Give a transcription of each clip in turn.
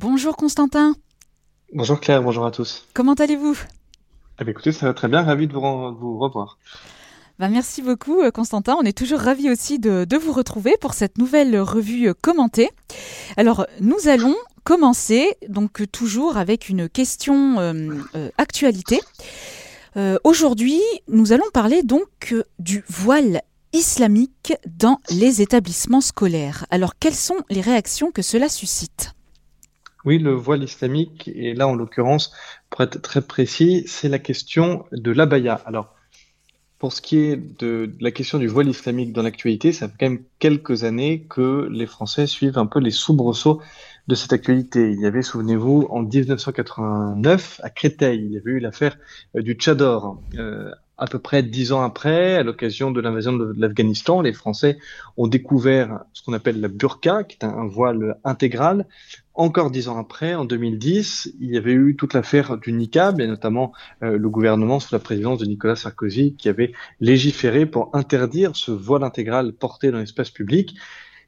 Bonjour Constantin. Bonjour Claire, bonjour à tous. Comment allez-vous ? Eh bien, écoutez, ça va très bien, ravi de vous revoir. Merci beaucoup Constantin, on est toujours ravis aussi de vous retrouver pour cette nouvelle revue commentée. Alors nous allons commencer donc toujours avec une question actualité. Aujourd'hui nous allons parler donc du voile islamique dans les établissements scolaires. Alors quelles sont les réactions que cela suscite ? Oui, le voile islamique, et là en l'occurrence, pour être très précis, c'est la question de l'abaya. Alors, pour ce qui est de la question du voile islamique dans l'actualité, ça fait quand même quelques années que les Français suivent un peu les soubresauts de cette actualité. Il y avait, souvenez-vous, en 1989, à Créteil, il y avait eu l'affaire du Tchador. À peu près 10 ans après, à l'occasion de l'invasion de l'Afghanistan, les Français ont découvert ce qu'on appelle la burqa, qui est un voile intégral. Encore 10 ans après, en 2010, il y avait eu toute l'affaire du niqab, et notamment le gouvernement sous la présidence de Nicolas Sarkozy qui avait légiféré pour interdire ce voile intégral porté dans l'espace public.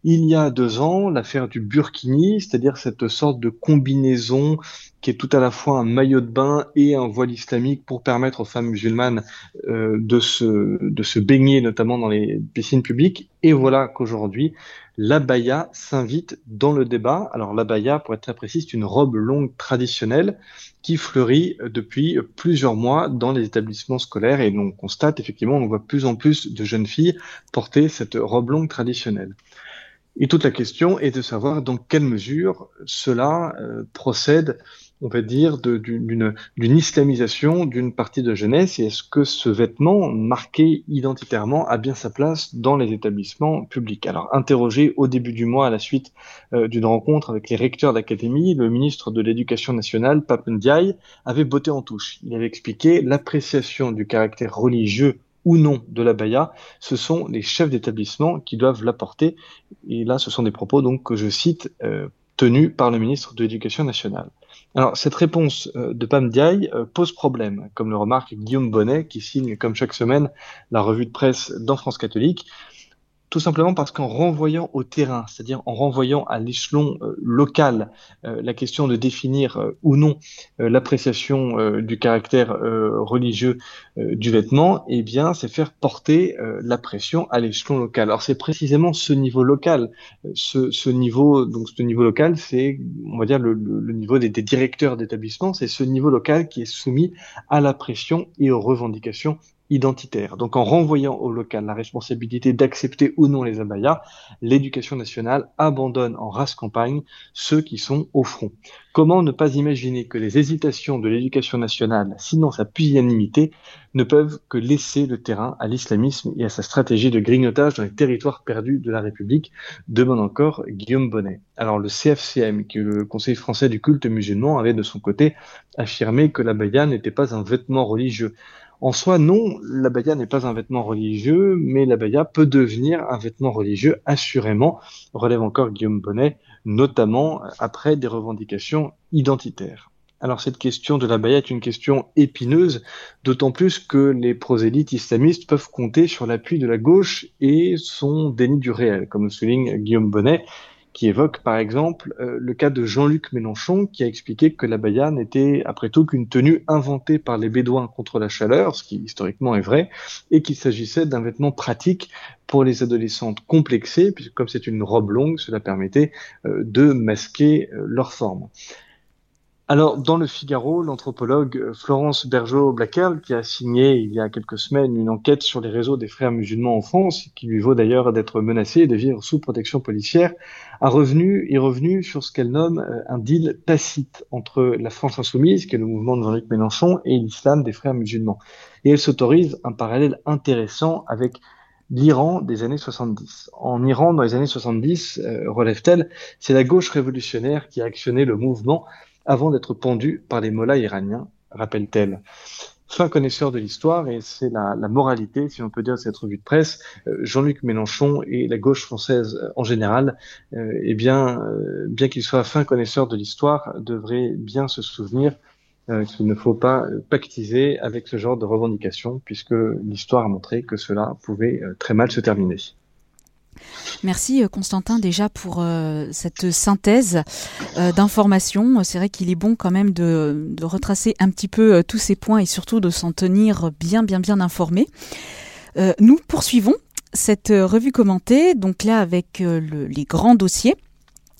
Il y a 2 ans, l'affaire du burkini, c'est-à-dire cette sorte de combinaison qui est tout à la fois un maillot de bain et un voile islamique pour permettre aux femmes musulmanes de se baigner, notamment dans les piscines publiques. Et voilà qu'aujourd'hui, l'abaya s'invite dans le débat. Alors l'abaya, pour être très précis, c'est une robe longue traditionnelle qui fleurit depuis plusieurs mois dans les établissements scolaires. Et on constate effectivement, on voit plus en plus de jeunes filles porter cette robe longue traditionnelle. Et toute la question est de savoir dans quelle mesure cela procède, on va dire, d'une islamisation d'une partie de jeunesse, et est-ce que ce vêtement marqué identitairement a bien sa place dans les établissements publics. Alors, interrogé au début du mois à la suite d'une rencontre avec les recteurs d'académie, le ministre de l'Éducation nationale, Pap Ndiaye, avait botté en touche. Il avait expliqué l'appréciation du caractère religieux ou non de l'abaya, ce sont les chefs d'établissement qui doivent l'apporter. Et là, ce sont des propos donc que je cite, tenus par le ministre de l'Éducation nationale. Alors, cette réponse de Pap Ndiaye pose problème, comme le remarque Guillaume Bonnet, qui signe comme chaque semaine la revue de presse dans France Catholique, tout simplement parce qu'en renvoyant au terrain, c'est-à-dire en renvoyant à l'échelon local la question de définir ou non l'appréciation du caractère religieux du vêtement, eh bien, c'est faire porter la pression à l'échelon local. Alors, c'est précisément ce niveau local, ce niveau local, c'est, on va dire, le niveau des directeurs d'établissement, c'est ce niveau local qui est soumis à la pression et aux revendications identitaire. Donc en renvoyant au local la responsabilité d'accepter ou non les abayas, l'Éducation nationale abandonne en rase campagne ceux qui sont au front. Comment ne pas imaginer que les hésitations de l'Éducation nationale, sinon sa pusillanimité, ne peuvent que laisser le terrain à l'islamisme et à sa stratégie de grignotage dans les territoires perdus de la République, demande encore Guillaume Bonnet. Alors le CFCM, qui est le Conseil français du culte musulman, avait de son côté affirmé que l'abaya n'était pas un vêtement religieux. En soi, non, l'abaya n'est pas un vêtement religieux, mais l'abaya peut devenir un vêtement religieux, assurément, relève encore Guillaume Bonnet, notamment après des revendications identitaires. Alors cette question de l'abaya est une question épineuse, d'autant plus que les prosélytes islamistes peuvent compter sur l'appui de la gauche et son déni du réel, comme le souligne Guillaume Bonnet, qui évoque par exemple le cas de Jean-Luc Mélenchon qui a expliqué que l'abaya n'était après tout qu'une tenue inventée par les Bédouins contre la chaleur, ce qui historiquement est vrai, et qu'il s'agissait d'un vêtement pratique pour les adolescentes complexées, puisque comme c'est une robe longue, cela permettait de masquer leur forme. Alors, dans le Figaro, l'anthropologue Florence Bergeaud-Blackler, qui a signé il y a quelques semaines une enquête sur les réseaux des frères musulmans en France, qui lui vaut d'ailleurs d'être menacée et de vivre sous protection policière, est revenue sur ce qu'elle nomme un deal tacite entre la France insoumise, qui est le mouvement de Jean-Luc Mélenchon, et l'islam des frères musulmans. Et elle s'autorise un parallèle intéressant avec l'Iran des années 70. En Iran, dans les années 70, relève-t-elle, c'est la gauche révolutionnaire qui a actionné le mouvement avant d'être pendu par les mollahs iraniens, rappelle-t-elle. Fin connaisseur de l'histoire, et c'est la moralité, si on peut dire, de cette revue de presse, Jean-Luc Mélenchon et la gauche française en général, bien qu'il soit fin connaisseur de l'histoire, devrait bien se souvenir qu'il ne faut pas pactiser avec ce genre de revendications, puisque l'histoire a montré que cela pouvait très mal se terminer. Merci Constantin déjà pour cette synthèse d'informations. C'est vrai qu'il est bon quand même de retracer un petit peu tous ces points et surtout de s'en tenir bien informé. Nous poursuivons cette revue commentée, donc là avec les grands dossiers.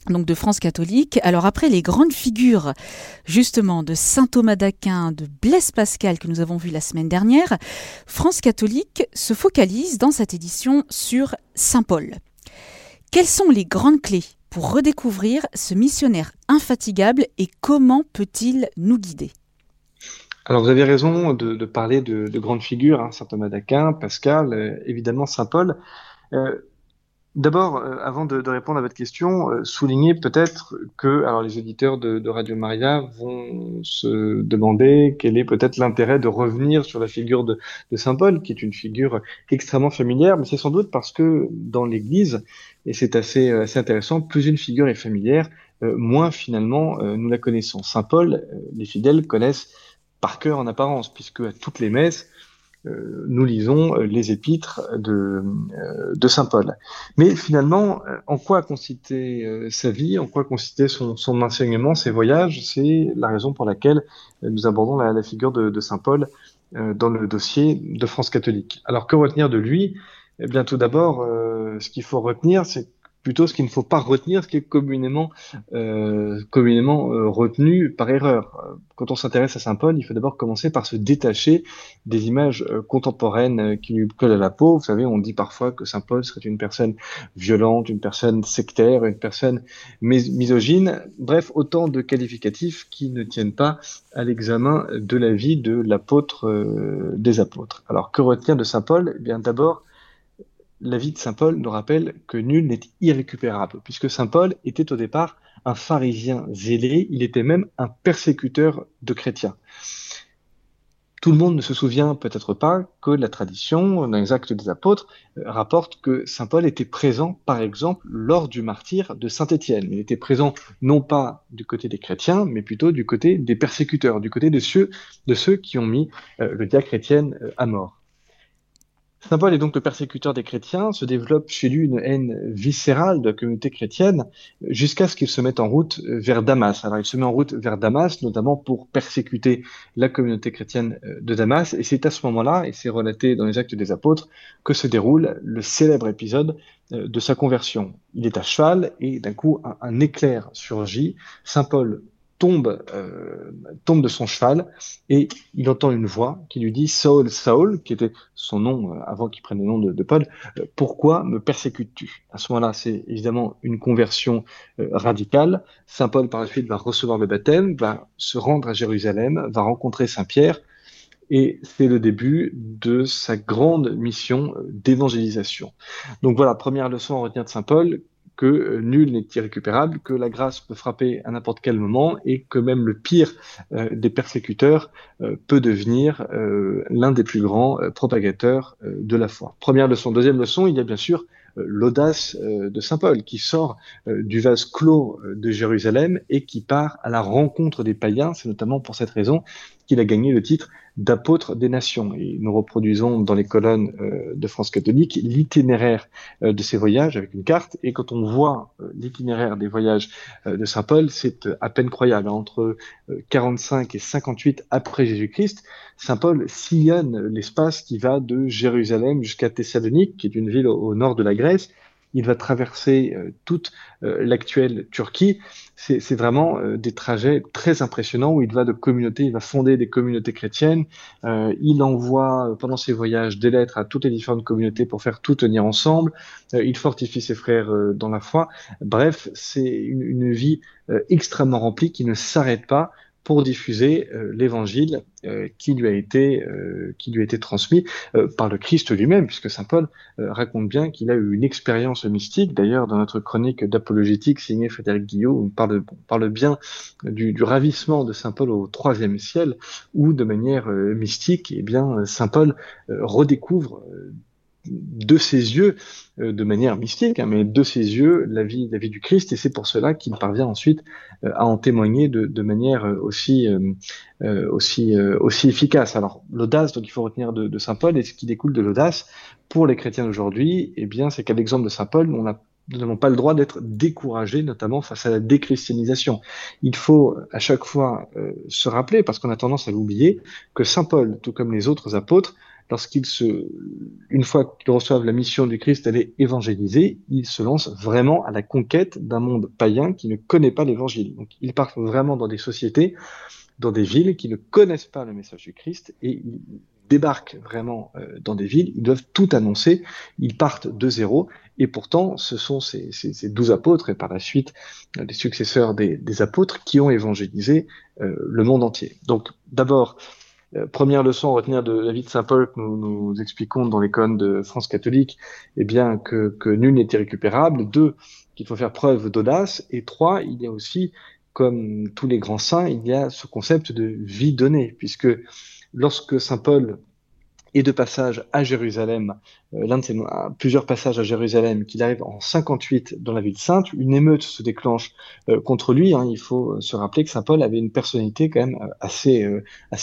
Donc de France catholique. Alors après les grandes figures justement de saint Thomas d'Aquin, de Blaise Pascal que nous avons vu la semaine dernière, France catholique se focalise dans cette édition sur saint Paul. Quelles sont les grandes clés pour redécouvrir ce missionnaire infatigable et comment peut-il nous guider ? Alors vous avez raison de parler de grandes figures, hein, saint Thomas d'Aquin, Pascal, évidemment saint Paul. D'abord, avant de répondre à votre question, souligner peut-être que les auditeurs de Radio Maria vont se demander quel est peut-être l'intérêt de revenir sur la figure de saint Paul, qui est une figure extrêmement familière, mais c'est sans doute parce que dans l'Église, et c'est assez intéressant, plus une figure est familière, moins finalement nous la connaissons. Saint Paul, les fidèles connaissent par cœur en apparence, puisque à toutes les messes, nous lisons les épîtres de saint Paul. Mais finalement, en quoi a consisté sa vie, en quoi consistait son enseignement, ses voyages, c'est la raison pour laquelle nous abordons la figure de saint Paul dans le dossier de France catholique. Alors que retenir de lui ? Eh bien, tout d'abord, ce qu'il faut retenir, c'est plutôt ce qu'il ne faut pas retenir, ce qui est communément retenu par erreur. Quand on s'intéresse à saint Paul, il faut d'abord commencer par se détacher des images contemporaines qui lui collent à la peau. Vous savez, on dit parfois que saint Paul serait une personne violente, une personne sectaire, une personne misogyne. Bref, autant de qualificatifs qui ne tiennent pas à l'examen de la vie de l'apôtre des apôtres. Alors, que retenir de saint Paul ? Eh bien, d'abord, la vie de saint Paul nous rappelle que nul n'est irrécupérable, puisque saint Paul était au départ un pharisien zélé, il était même un persécuteur de chrétiens. Tout le monde ne se souvient peut-être pas que la tradition dans les actes des apôtres rapporte que saint Paul était présent, par exemple, lors du martyre de Saint-Étienne. Il était présent non pas du côté des chrétiens, mais plutôt du côté des persécuteurs, du côté de ceux qui ont mis le diacre Étienne à mort. Saint Paul est donc le persécuteur des chrétiens, se développe chez lui une haine viscérale de la communauté chrétienne jusqu'à ce qu'il se mette en route vers Damas. Alors il se met en route vers Damas, notamment pour persécuter la communauté chrétienne de Damas, et c'est à ce moment-là, et c'est relaté dans les Actes des Apôtres, que se déroule le célèbre épisode de sa conversion. Il est à cheval, et d'un coup un éclair surgit, saint Paul tombe de son cheval et il entend une voix qui lui dit « Saul, Saul », qui était son nom avant qu'il prenne le nom de Paul, « Pourquoi me persécutes-tu » À ce moment-là, c'est évidemment une conversion radicale. Saint Paul, par la suite, va recevoir le baptême, va se rendre à Jérusalem, va rencontrer Saint Pierre et c'est le début de sa grande mission d'évangélisation. Donc voilà, première leçon à retenir de saint Paul, que nul n'est irrécupérable, que la grâce peut frapper à n'importe quel moment et que même le pire des persécuteurs peut devenir l'un des plus grands propagateurs de la foi. Première leçon. Deuxième leçon, il y a bien sûr l'audace de saint Paul qui sort du vase clos de Jérusalem et qui part à la rencontre des païens. C'est notamment pour cette raison qu'il a gagné le titre d'apôtre des nations. Et nous reproduisons dans les colonnes de France catholique l'itinéraire de ses voyages avec une carte. Et quand on voit l'itinéraire des voyages de saint Paul, c'est à peine croyable. Entre 45 et 58 après Jésus-Christ, saint Paul sillonne l'espace qui va de Jérusalem jusqu'à Thessalonique, qui est une ville au nord de la Grèce. Il va traverser toute l'actuelle Turquie. C'est vraiment des trajets très impressionnants où il va de communautés, il va fonder des communautés chrétiennes. Il envoie pendant ses voyages des lettres à toutes les différentes communautés pour faire tout tenir ensemble. Il fortifie ses frères dans la foi. Bref, c'est une vie extrêmement remplie qui ne s'arrête pas pour diffuser l'évangile qui lui a été transmis par le Christ lui-même, puisque saint Paul raconte bien qu'il a eu une expérience mystique. D'ailleurs, dans notre chronique d'apologétique signée Frédéric Guillot, on parle bien du ravissement de saint Paul au IIIe ciel, où de manière mystique, eh bien, saint Paul redécouvre de ses yeux, de manière mystique, hein, mais de ses yeux, la vie du Christ, et c'est pour cela qu'il parvient ensuite à en témoigner de manière aussi efficace. Alors, l'audace, donc il faut retenir de saint Paul, et ce qui découle de l'audace pour les chrétiens d'aujourd'hui, eh bien, c'est qu'à l'exemple de saint Paul, nous n'avons pas le droit d'être découragés, notamment face à la déchristianisation. Il faut à chaque fois se rappeler, parce qu'on a tendance à l'oublier, que saint Paul, tout comme les autres apôtres, une fois qu'ils reçoivent la mission du Christ d'aller évangéliser, ils se lancent vraiment à la conquête d'un monde païen qui ne connaît pas l'évangile. Donc, ils partent vraiment dans des sociétés, dans des villes qui ne connaissent pas le message du Christ, et ils débarquent vraiment dans des villes, ils doivent tout annoncer, ils partent de zéro, et pourtant, ce sont ces 12 apôtres, et par la suite, les successeurs des apôtres, qui ont évangélisé le monde entier. Donc, d'abord, première leçon à retenir de la vie de saint Paul que nous expliquons dans l'icône de France Catholique, eh bien que nul n'est irrécupérable. 2, qu'il faut faire preuve d'audace. Et 3, il y a aussi, comme tous les grands saints, il y a ce concept de vie donnée, puisque lorsque saint Paul est de passage à Jérusalem, plusieurs passages à Jérusalem, qu'il arrive en 58 dans la ville sainte, une émeute se déclenche contre lui, hein. Il faut se rappeler que saint Paul avait une personnalité quand même assez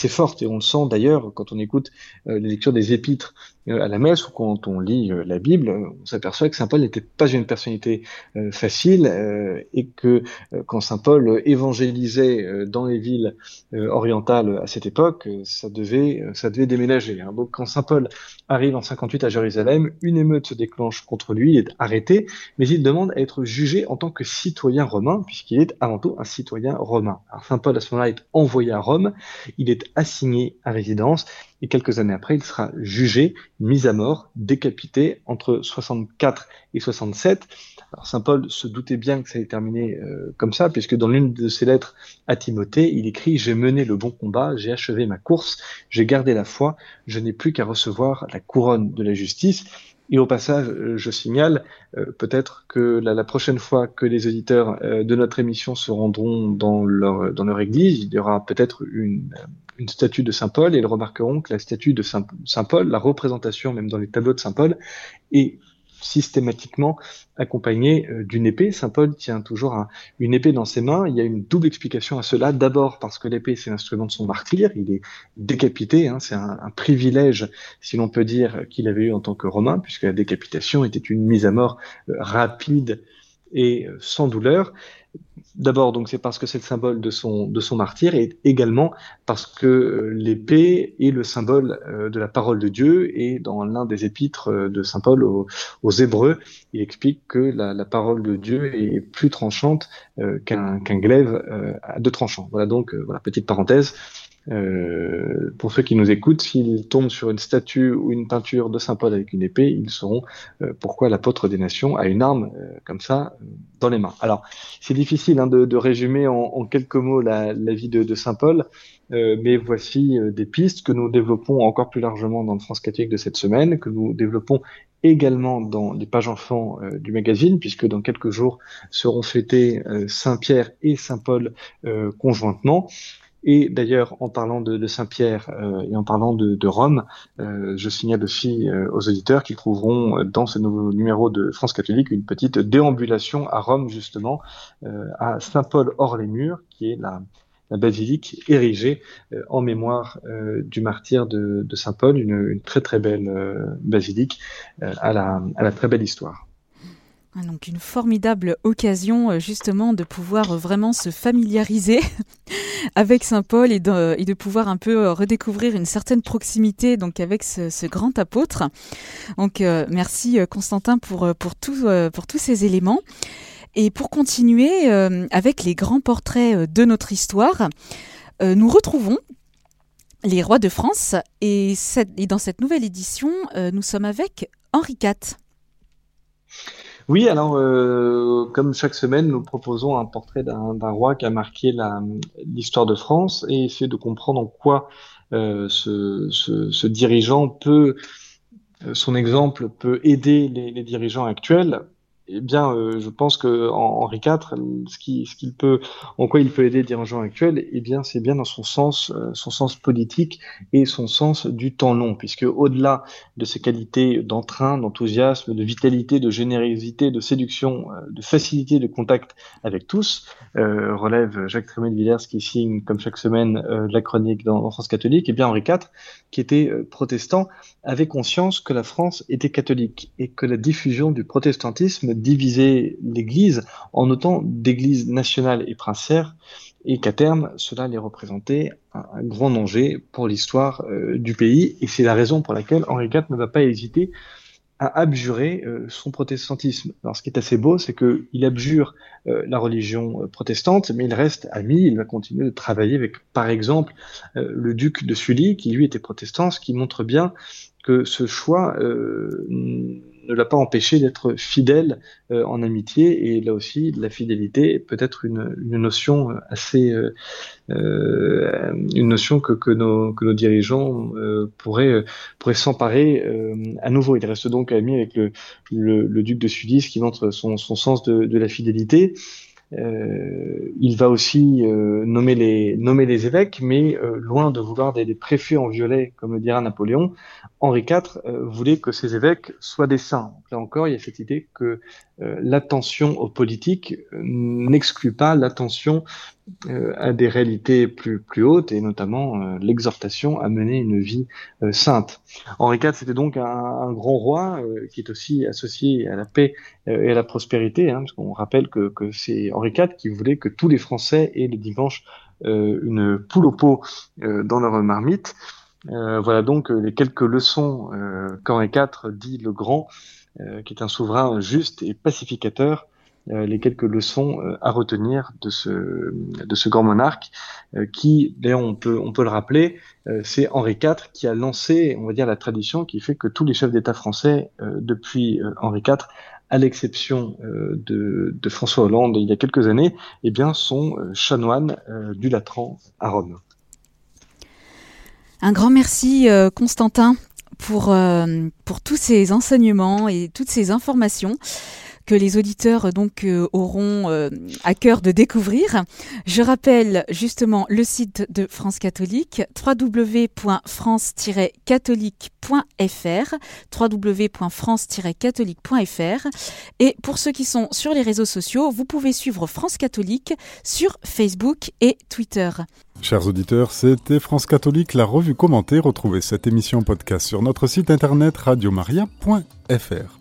forte, et on le sent d'ailleurs quand on écoute les lectures des épîtres à la messe, ou quand on lit la Bible, on s'aperçoit que saint Paul n'était pas une personnalité facile, et que quand saint Paul évangélisait dans les villes orientales à cette époque, ça devait déménager, hein. Donc quand saint Paul arrive en 58 à Jérusalem, une émeute se déclenche contre lui, il est arrêté, mais il demande à être jugé en tant que citoyen romain, puisqu'il est avant tout un citoyen romain. Alors, saint Paul, à ce moment-là, est envoyé à Rome, il est assigné à résidence, et quelques années après, il sera jugé, mis à mort, décapité, entre 64 et 67. Alors, saint Paul se doutait bien que ça allait terminer comme ça, puisque dans l'une de ses lettres à Timothée, il écrit « J'ai mené le bon combat, j'ai achevé ma course, j'ai gardé la foi, je n'ai plus qu'à recevoir la couronne de la justice ». Et au passage, je signale peut-être que la prochaine fois que les auditeurs de notre émission se rendront dans leur église, il y aura peut-être une statue de saint Paul, et ils remarqueront que la statue de saint Paul, la représentation même dans les tableaux de saint Paul, est systématiquement accompagné d'une épée. Saint Paul tient toujours une épée dans ses mains. Il y a une double explication à cela. D'abord parce que l'épée, c'est l'instrument de son martyr. Il est décapité, hein. C'est un privilège, si l'on peut dire, qu'il avait eu en tant que Romain, puisque la décapitation était une mise à mort rapide et sans douleur. D'abord, donc, c'est parce que c'est le symbole de son martyr, et également parce que l'épée est le symbole de la parole de Dieu, et dans l'un des épîtres de saint Paul aux Hébreux, il explique que la parole de Dieu est plus tranchante qu'un glaive à deux tranchants. Voilà, donc, petite parenthèse. Pour ceux qui nous écoutent, s'ils tombent sur une statue ou une peinture de saint Paul avec une épée, ils sauront pourquoi l'apôtre des nations a une arme comme ça dans les mains. Alors, c'est difficile, hein, de résumer en quelques mots la vie de saint Paul, mais voici des pistes que nous développons encore plus largement dans le France Catholique de cette semaine, que nous développons également dans les pages enfants du magazine, puisque dans quelques jours seront fêtés saint Pierre et saint Paul conjointement. Et d'ailleurs, en parlant de Saint-Pierre et en parlant de Rome, je signale aussi aux auditeurs qu'ils trouveront dans ce nouveau numéro de France Catholique une petite déambulation à Rome, justement, à Saint-Paul hors les murs, qui est la basilique érigée en mémoire du martyr de Saint-Paul, une très très belle basilique à la très belle histoire. Donc une formidable occasion justement de pouvoir vraiment se familiariser avec saint Paul et de pouvoir un peu redécouvrir une certaine proximité donc avec ce grand apôtre. Donc merci Constantin pour tous ces éléments. Et pour continuer avec les grands portraits de notre histoire, nous retrouvons les rois de France, et dans cette nouvelle édition, nous sommes avec Henri IV. Oui, alors comme chaque semaine, nous proposons un portrait d'un roi qui a marqué l'histoire de France, et essayer de comprendre en quoi ce dirigeant son exemple peut aider les dirigeants actuels. eh bien, je pense que Henri IV, en quoi il peut aider les dirigeants actuels, eh bien, c'est bien dans son sens politique et son sens du temps long, puisque au-delà de ses qualités d'entrain, d'enthousiasme, de vitalité, de générosité, de séduction, de facilité de contact avec tous, relève Jacques Trémé de Villers qui signe, comme chaque semaine, la chronique dans France Catholique, eh bien, Henri IV, qui était protestant, avait conscience que la France était catholique et que la diffusion du protestantisme divisait l'Église en autant d'églises nationales et princières, et qu'à terme, cela les représentait un grand danger pour l'histoire du pays. Et c'est la raison pour laquelle Henri IV ne va pas hésiter à abjurer son protestantisme. Alors, ce qui est assez beau, c'est qu'il abjure la religion protestante, mais il reste ami, il va continuer de travailler avec, par exemple, le duc de Sully, qui lui était protestant, ce qui montre bien que ce choix ne l'a pas empêché d'être fidèle en amitié, et là aussi, la fidélité peut être une notion assez... une notion que nos dirigeants pourraient s'emparer à nouveau. Il reste donc ami avec le duc de Sully, ce qui montre son sens de la fidélité. Il va aussi nommer les évêques, mais loin de vouloir des préfets en violet, comme le dira Napoléon, Henri IV voulait que ces évêques soient des saints. Donc là encore, il y a cette idée que l'attention aux politiques n'exclut pas l'attention à des réalités plus hautes, et notamment l'exhortation à mener une vie sainte. Henri IV, c'était donc un grand roi qui est aussi associé à la paix et à la prospérité, parce qu'on rappelle que c'est Henri IV qui voulait que tous les Français aient le dimanche une poule au pot dans leur marmite. Voilà donc les quelques leçons qu'Henri IV dit le grand, qui est un souverain juste et pacificateur, les quelques leçons à retenir de ce grand monarque qui, d'ailleurs, on peut le rappeler, c'est Henri IV qui a lancé, on va dire, la tradition qui fait que tous les chefs d'État français depuis Henri IV, à l'exception de François Hollande il y a quelques années, eh bien, sont chanoines du Latran à Rome. Un grand merci, Constantin, pour tous ces enseignements et toutes ces informations que les auditeurs donc auront à cœur de découvrir. Je rappelle justement le site de France Catholique, www.france-catholique.fr, www.france-catholique.fr, et pour ceux qui sont sur les réseaux sociaux, vous pouvez suivre France Catholique sur Facebook et Twitter. Chers auditeurs, c'était France Catholique, la revue commentée. Retrouvez cette émission podcast sur notre site internet radiomaria.fr.